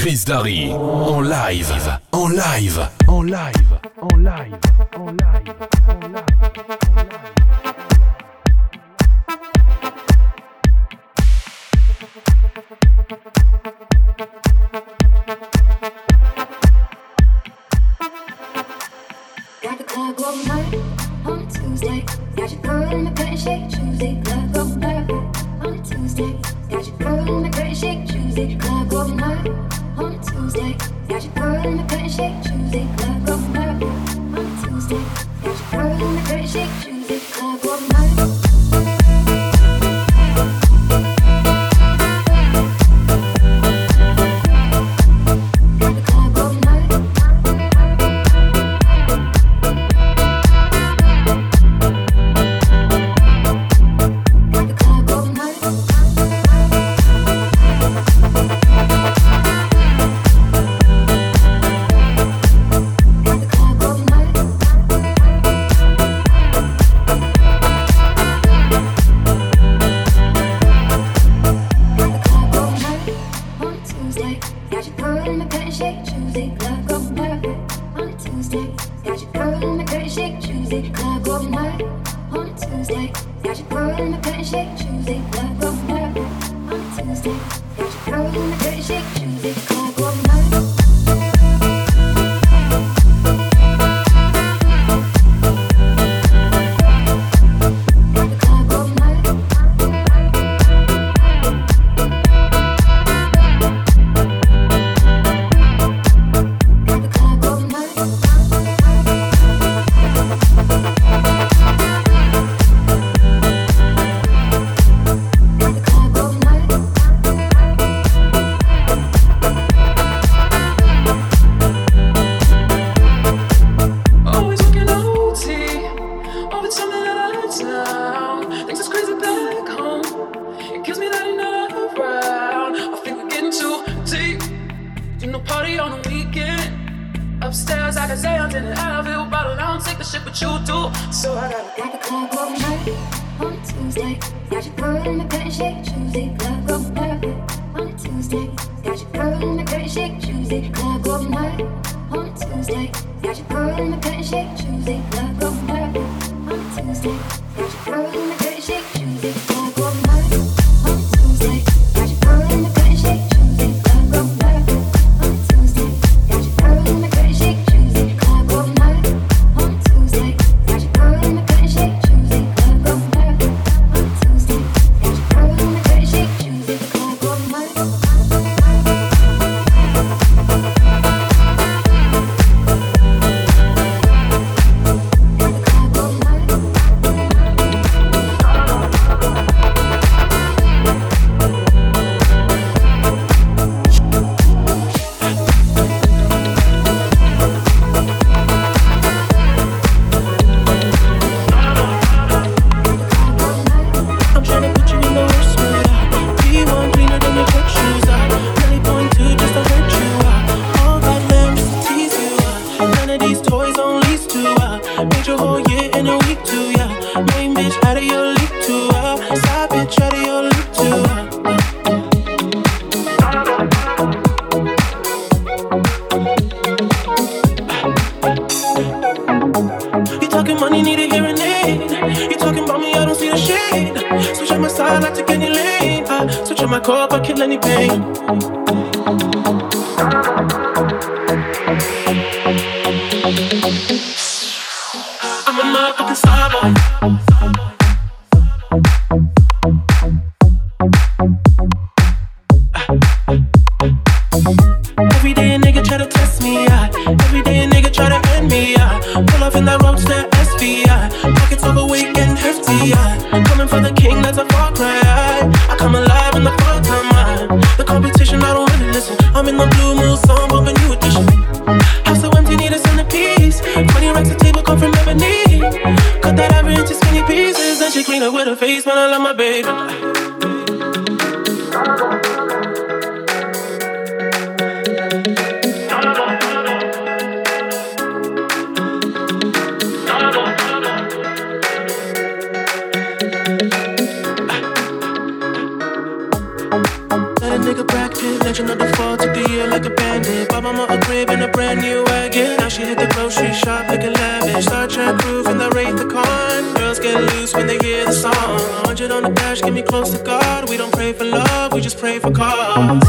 Chris Darry en live, en live, en live, en live, en live, en live. Got the club going hard on a Tuesday. Got your girl in my pretty shake Tuesday. Club going hard on a Tuesday. Got your girl in my pretty shake Tuesday. Club going hard on a Tuesday. Got your girl in my pretty shake Tuesday. Club going hard on a Tuesday. Got your girl in my pretty shake Tuesday. Club going hard. Nigga bracket legend of the fall, took the year like a bandit. Bought mama a crib and a brand new wagon. Now she hit the grocery shop looking lavish. Star Trek crew from the Wraith to Khan. Girls get loose when they hear the song. 100 on the dash, get me close to God. We don't pray for love, we just pray for cause.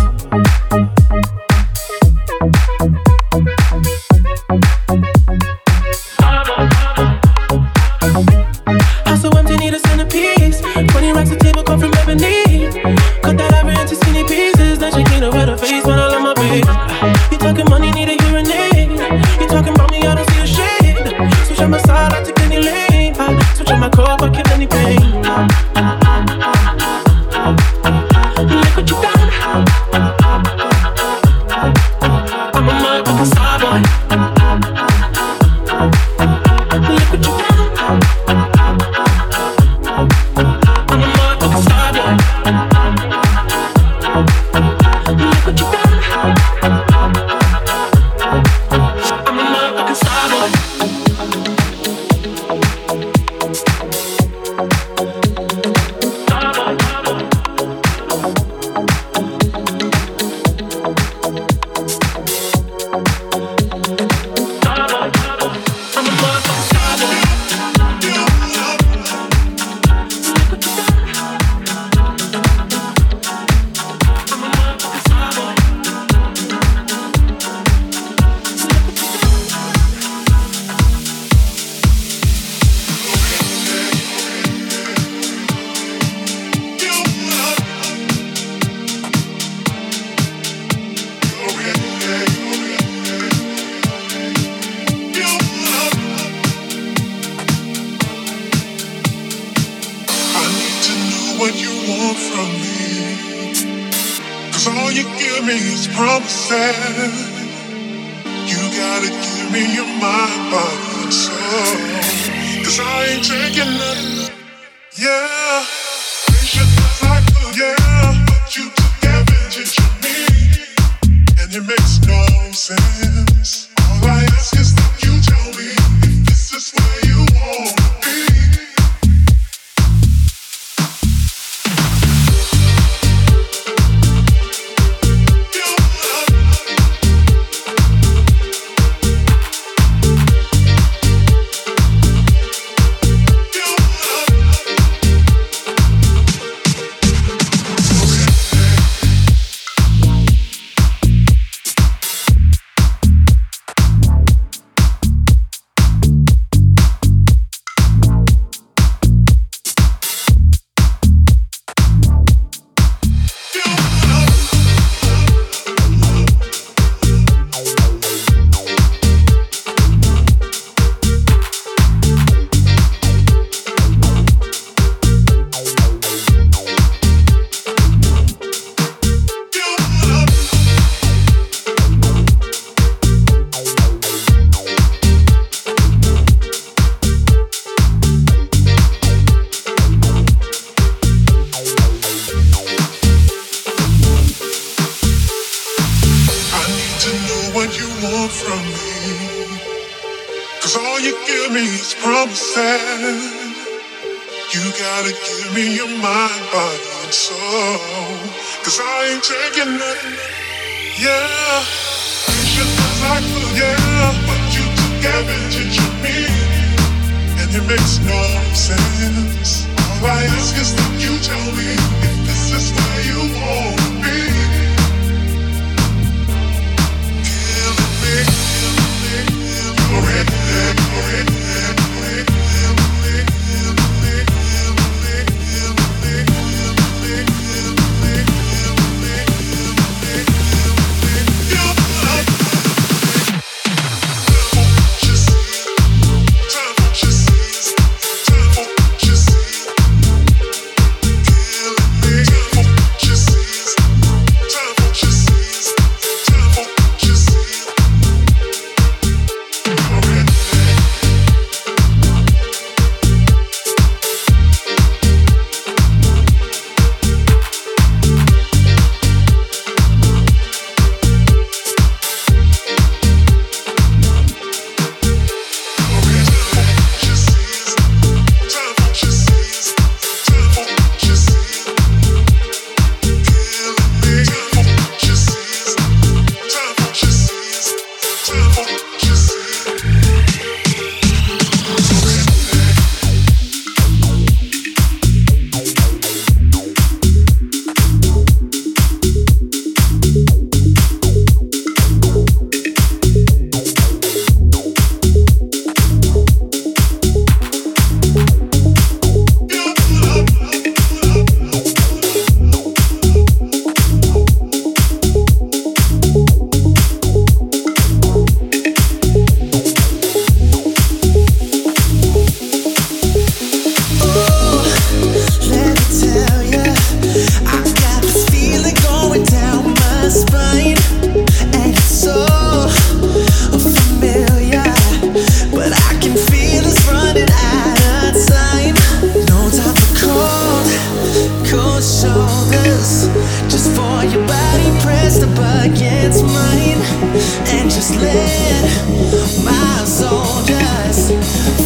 misled. My soul just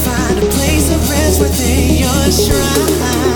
find a place of rest within your shrine.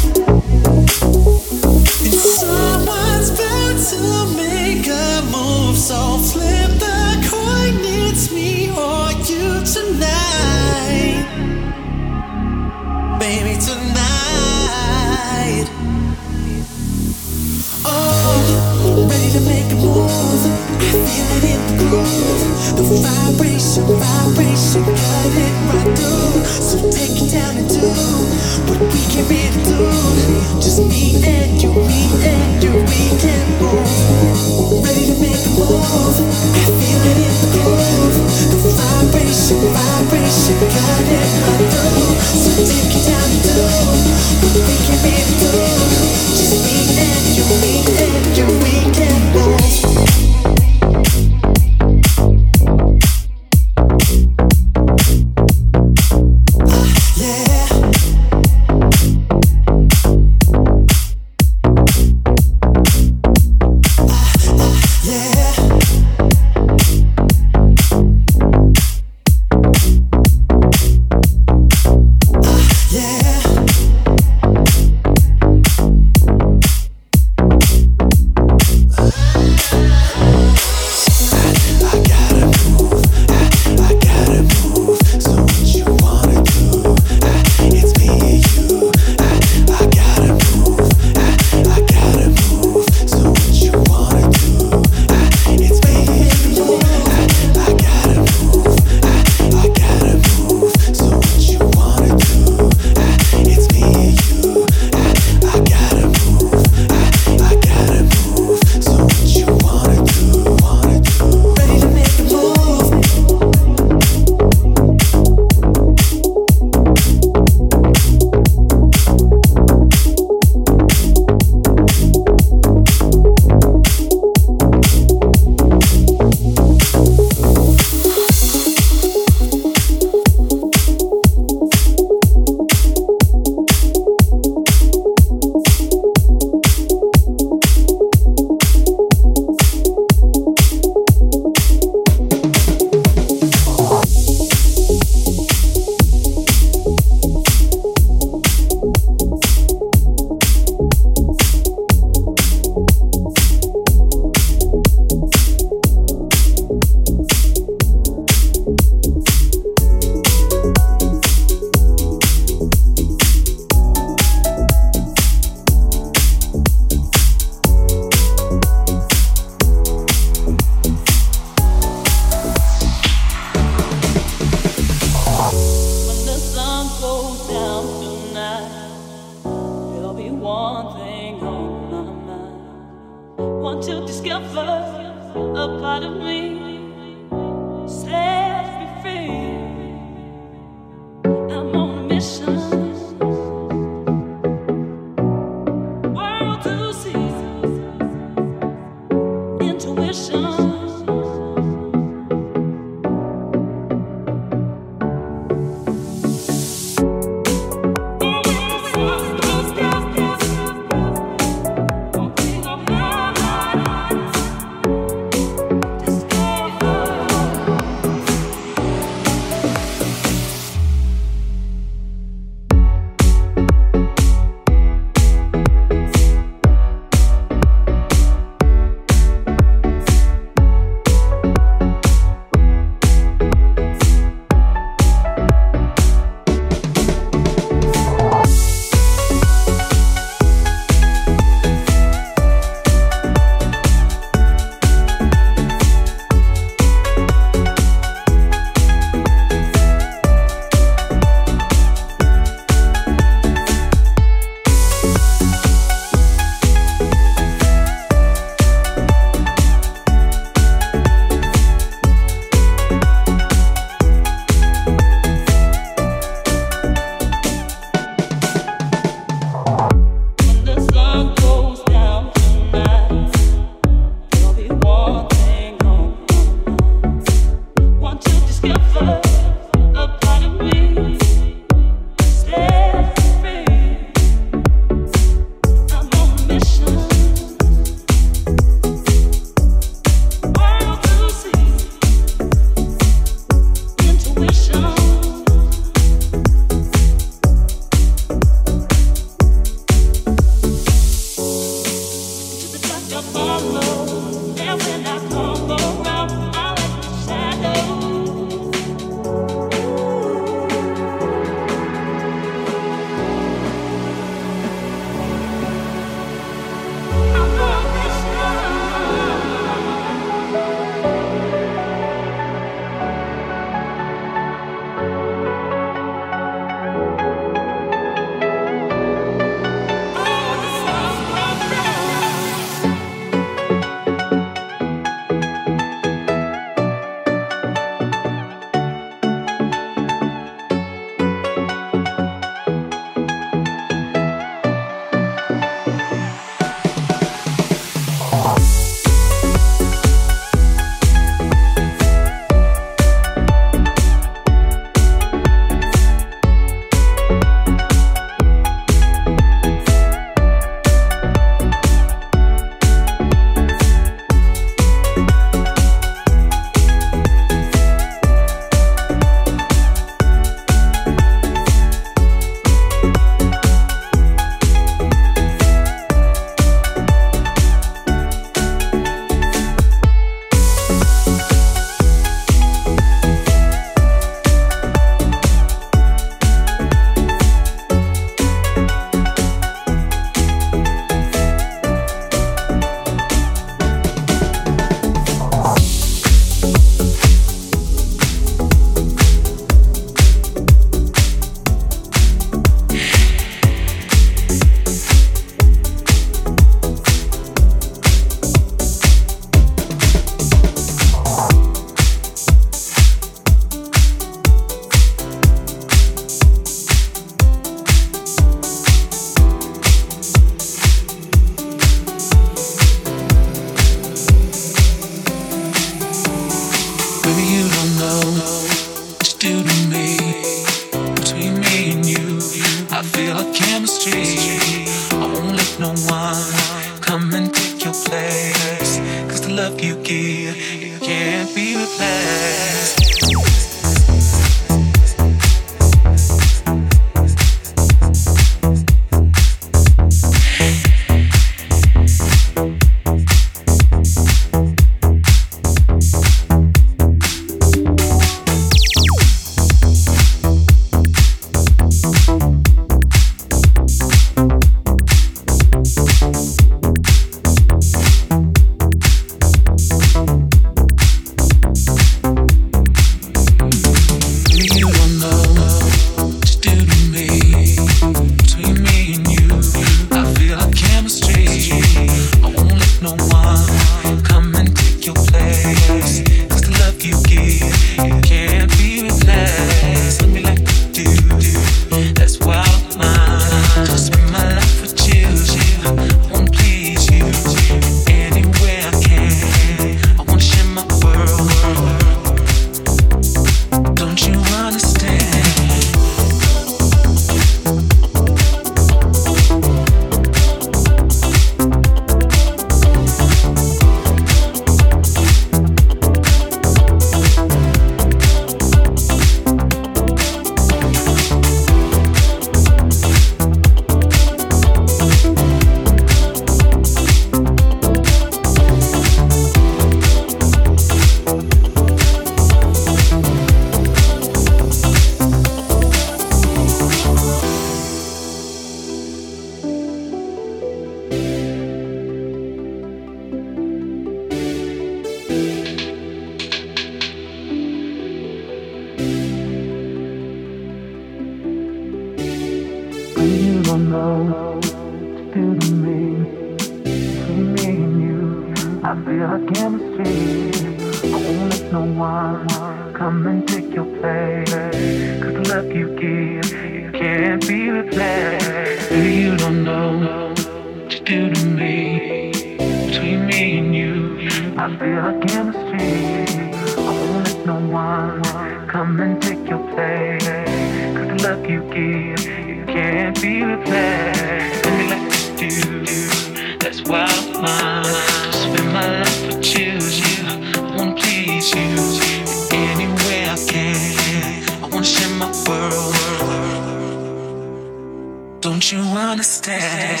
Don't you understand?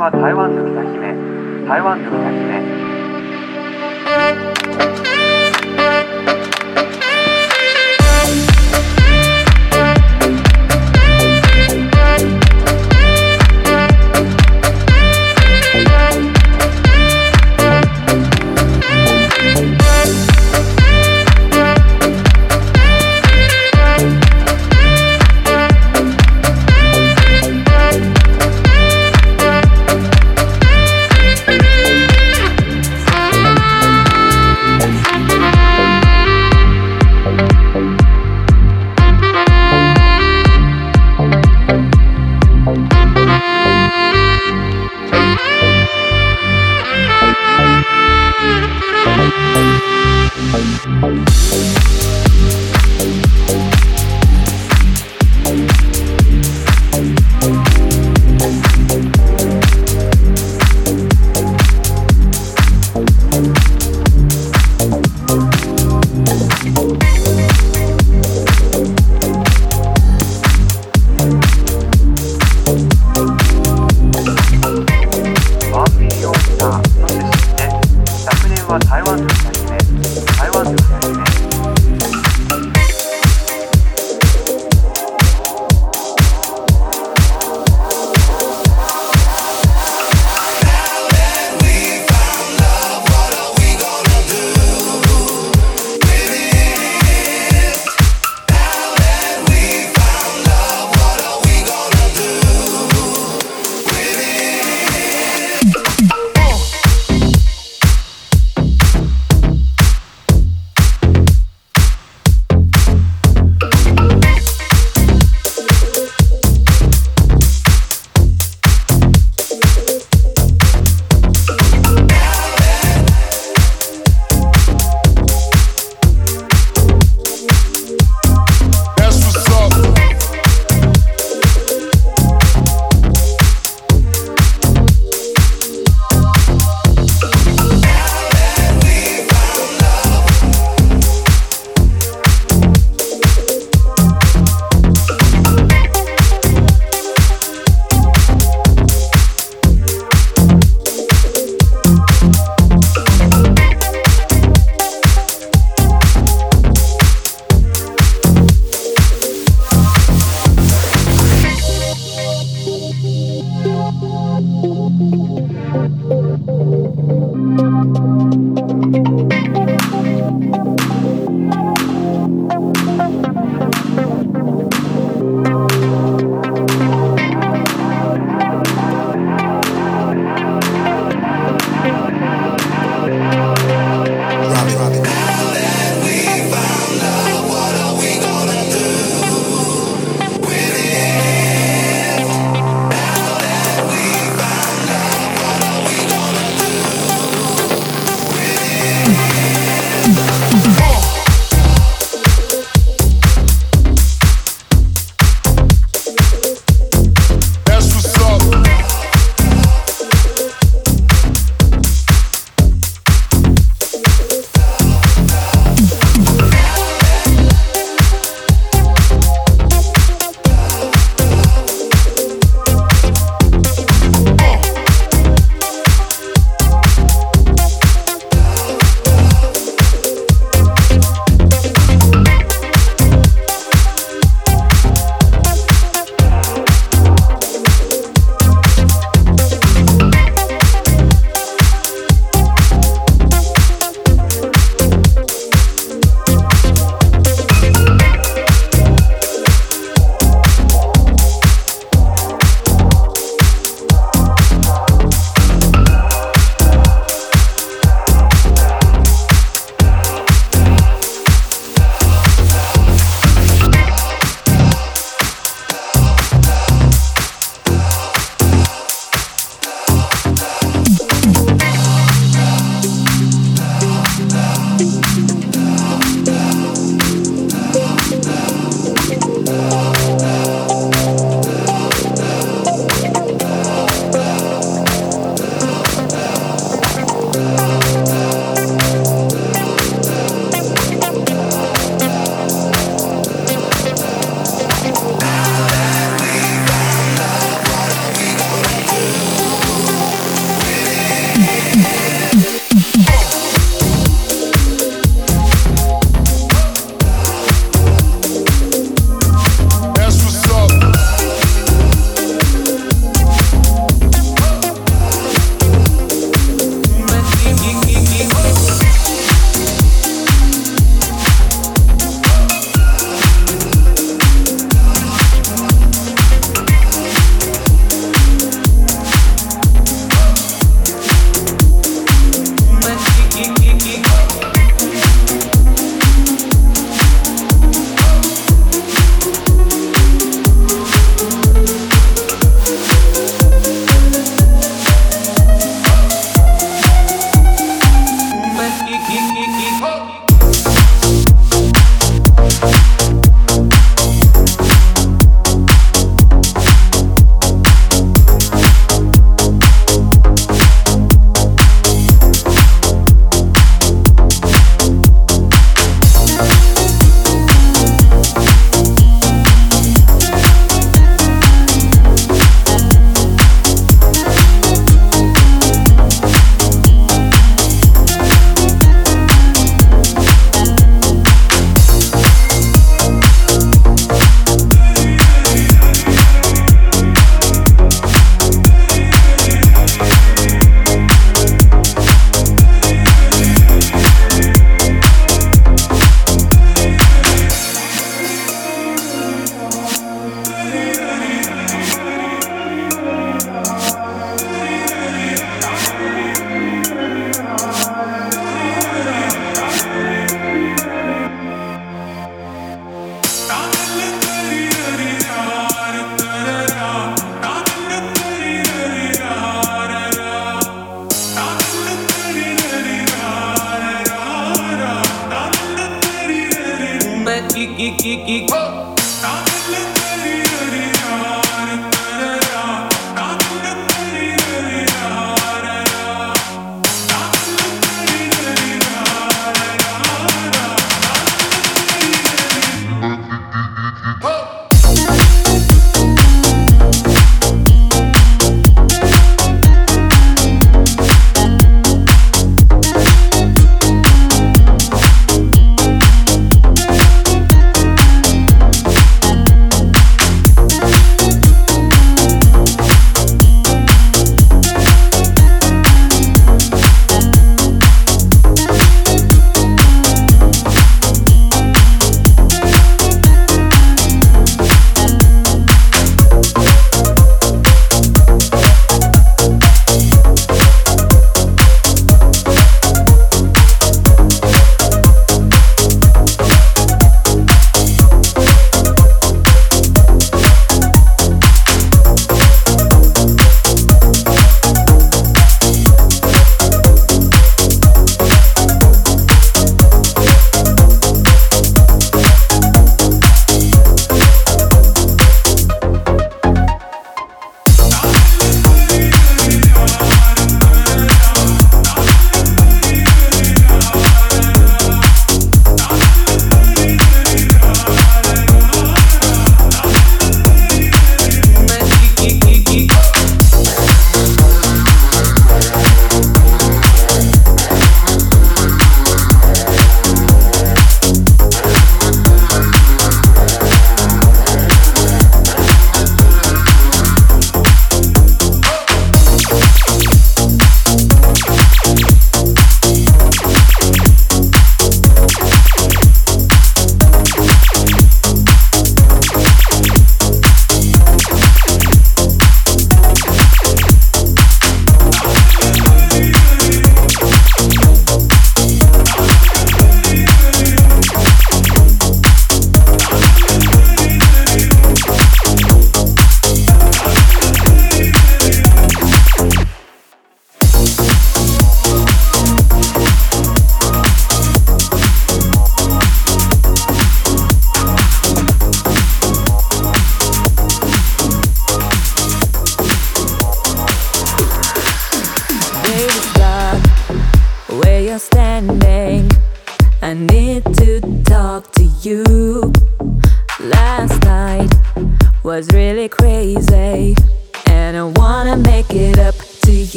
は台湾の歌姫、台湾の歌姫。台湾の歌姫、台湾の歌姫。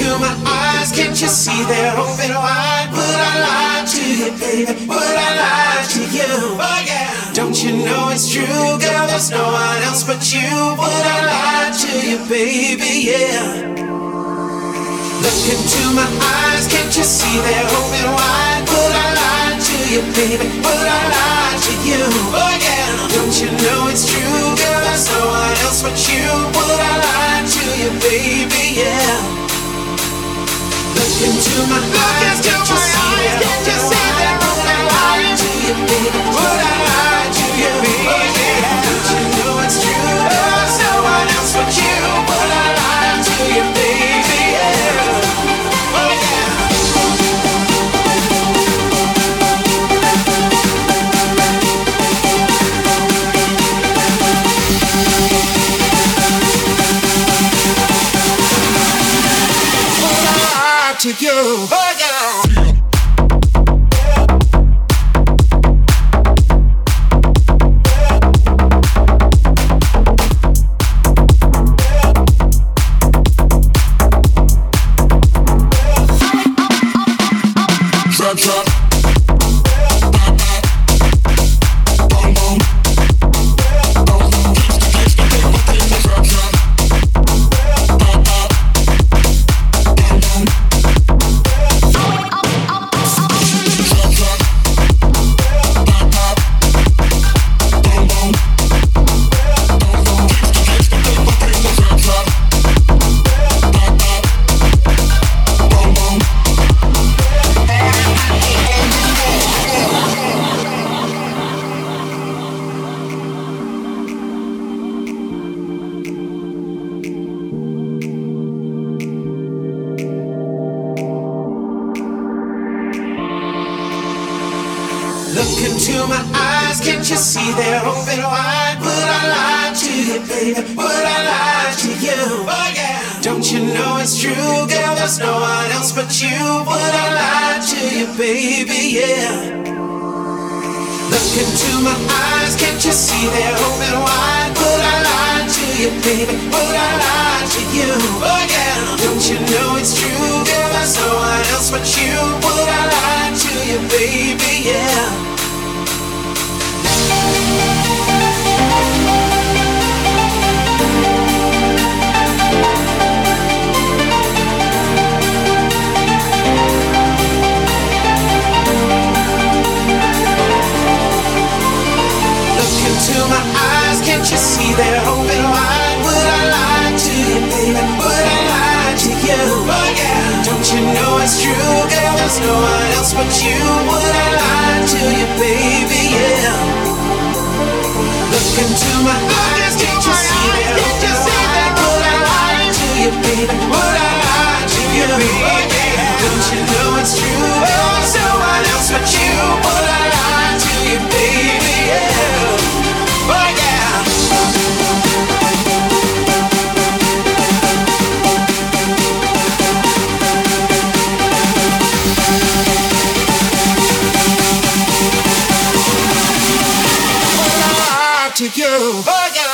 into my eyes, can't you see they're open wide? Would I lie to you, baby? Would I lie to you? Oh yeah. Don't you know it's true, girl? There's no one else but you. Would I lie to you, baby? Yeah. Look into my eyes, can't you see they're open wide? Would I lie to you, baby? Would I lie to you? Oh yeah. Don't you know it's true, girl? There's no one else but you. Would I lie to you, baby? Yeah. Look into my eyes, can't you see that would I lie to you, baby? Would I lie to you, baby? Don't you know it's true? There's no one else but you. Would I lie to you, baby? Oh yeah. To you, oh yeah.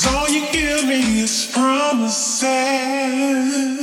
'Cause all you give me is promises.